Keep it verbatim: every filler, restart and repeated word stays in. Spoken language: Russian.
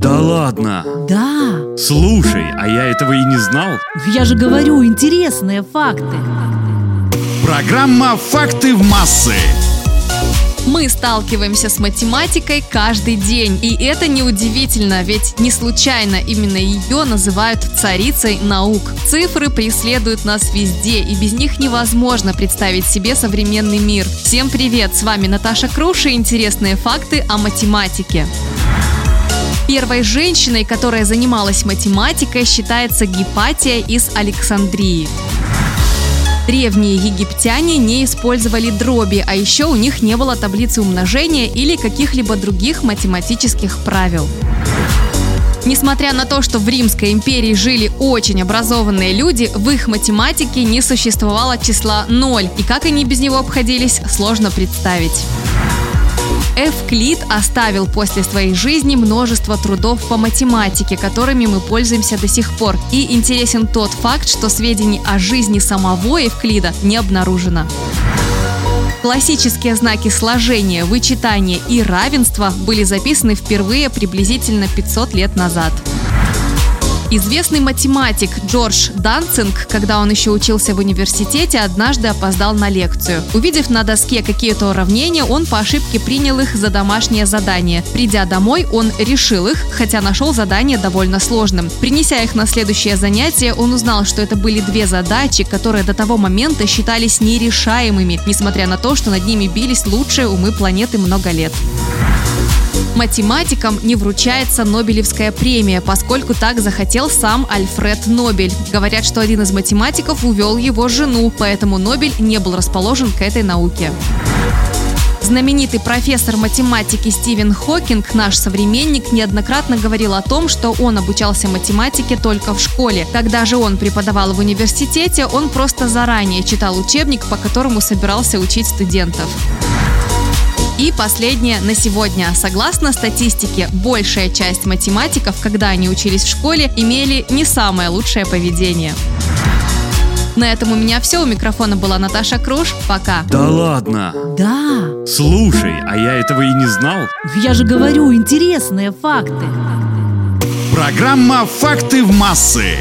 Да ладно? Да. Слушай, а я этого и не знал. Я же говорю, интересные факты. Программа «Факты в массы». Мы сталкиваемся с математикой каждый день, и это неудивительно, ведь не случайно именно ее называют царицей наук. Цифры преследуют нас везде, и без них невозможно представить себе современный мир. Всем привет, с вами Наташа Крош и интересные факты о математике. Первой женщиной, которая занималась математикой, считается Гипатия из Александрии. Древние египтяне не использовали дроби, а еще у них не было таблицы умножения или каких-либо других математических правил. Несмотря на то, что в Римской империи жили очень образованные люди, в их математике не существовало числа ноль, и как они без него обходились, сложно представить. Евклид оставил после своей жизни множество трудов по математике, которыми мы пользуемся до сих пор. И интересен тот факт, что сведений о жизни самого Евклида не обнаружено. Классические знаки сложения, вычитания и равенства были записаны впервые приблизительно пятьсот лет назад. Известный математик Джордж Данцинг, когда он еще учился в университете, однажды опоздал на лекцию. Увидев на доске какие-то уравнения, он по ошибке принял их за домашнее задание. Придя домой, он решил их, хотя нашел задание довольно сложным. Принеся их на следующее занятие, он узнал, что это были две задачи, которые до того момента считались нерешаемыми, несмотря на то, что над ними бились лучшие умы планеты много лет. Математикам не вручается Нобелевская премия, поскольку так захотел сам Альфред Нобель. Говорят, что один из математиков увел его жену, поэтому Нобель не был расположен к этой науке. Знаменитый профессор математики Стивен Хокинг, наш современник, неоднократно говорил о том, что он обучался математике только в школе. Когда же он преподавал в университете, он просто заранее читал учебник, по которому собирался учить студентов. И последнее на сегодня. Согласно статистике, большая часть математиков, когда они учились в школе, имели не самое лучшее поведение. На этом у меня все. У микрофона была Наташа Крош. Пока. Да ладно? Да. Слушай, а я этого и не знал. Я же говорю, интересные факты. Программа «Факты в массы».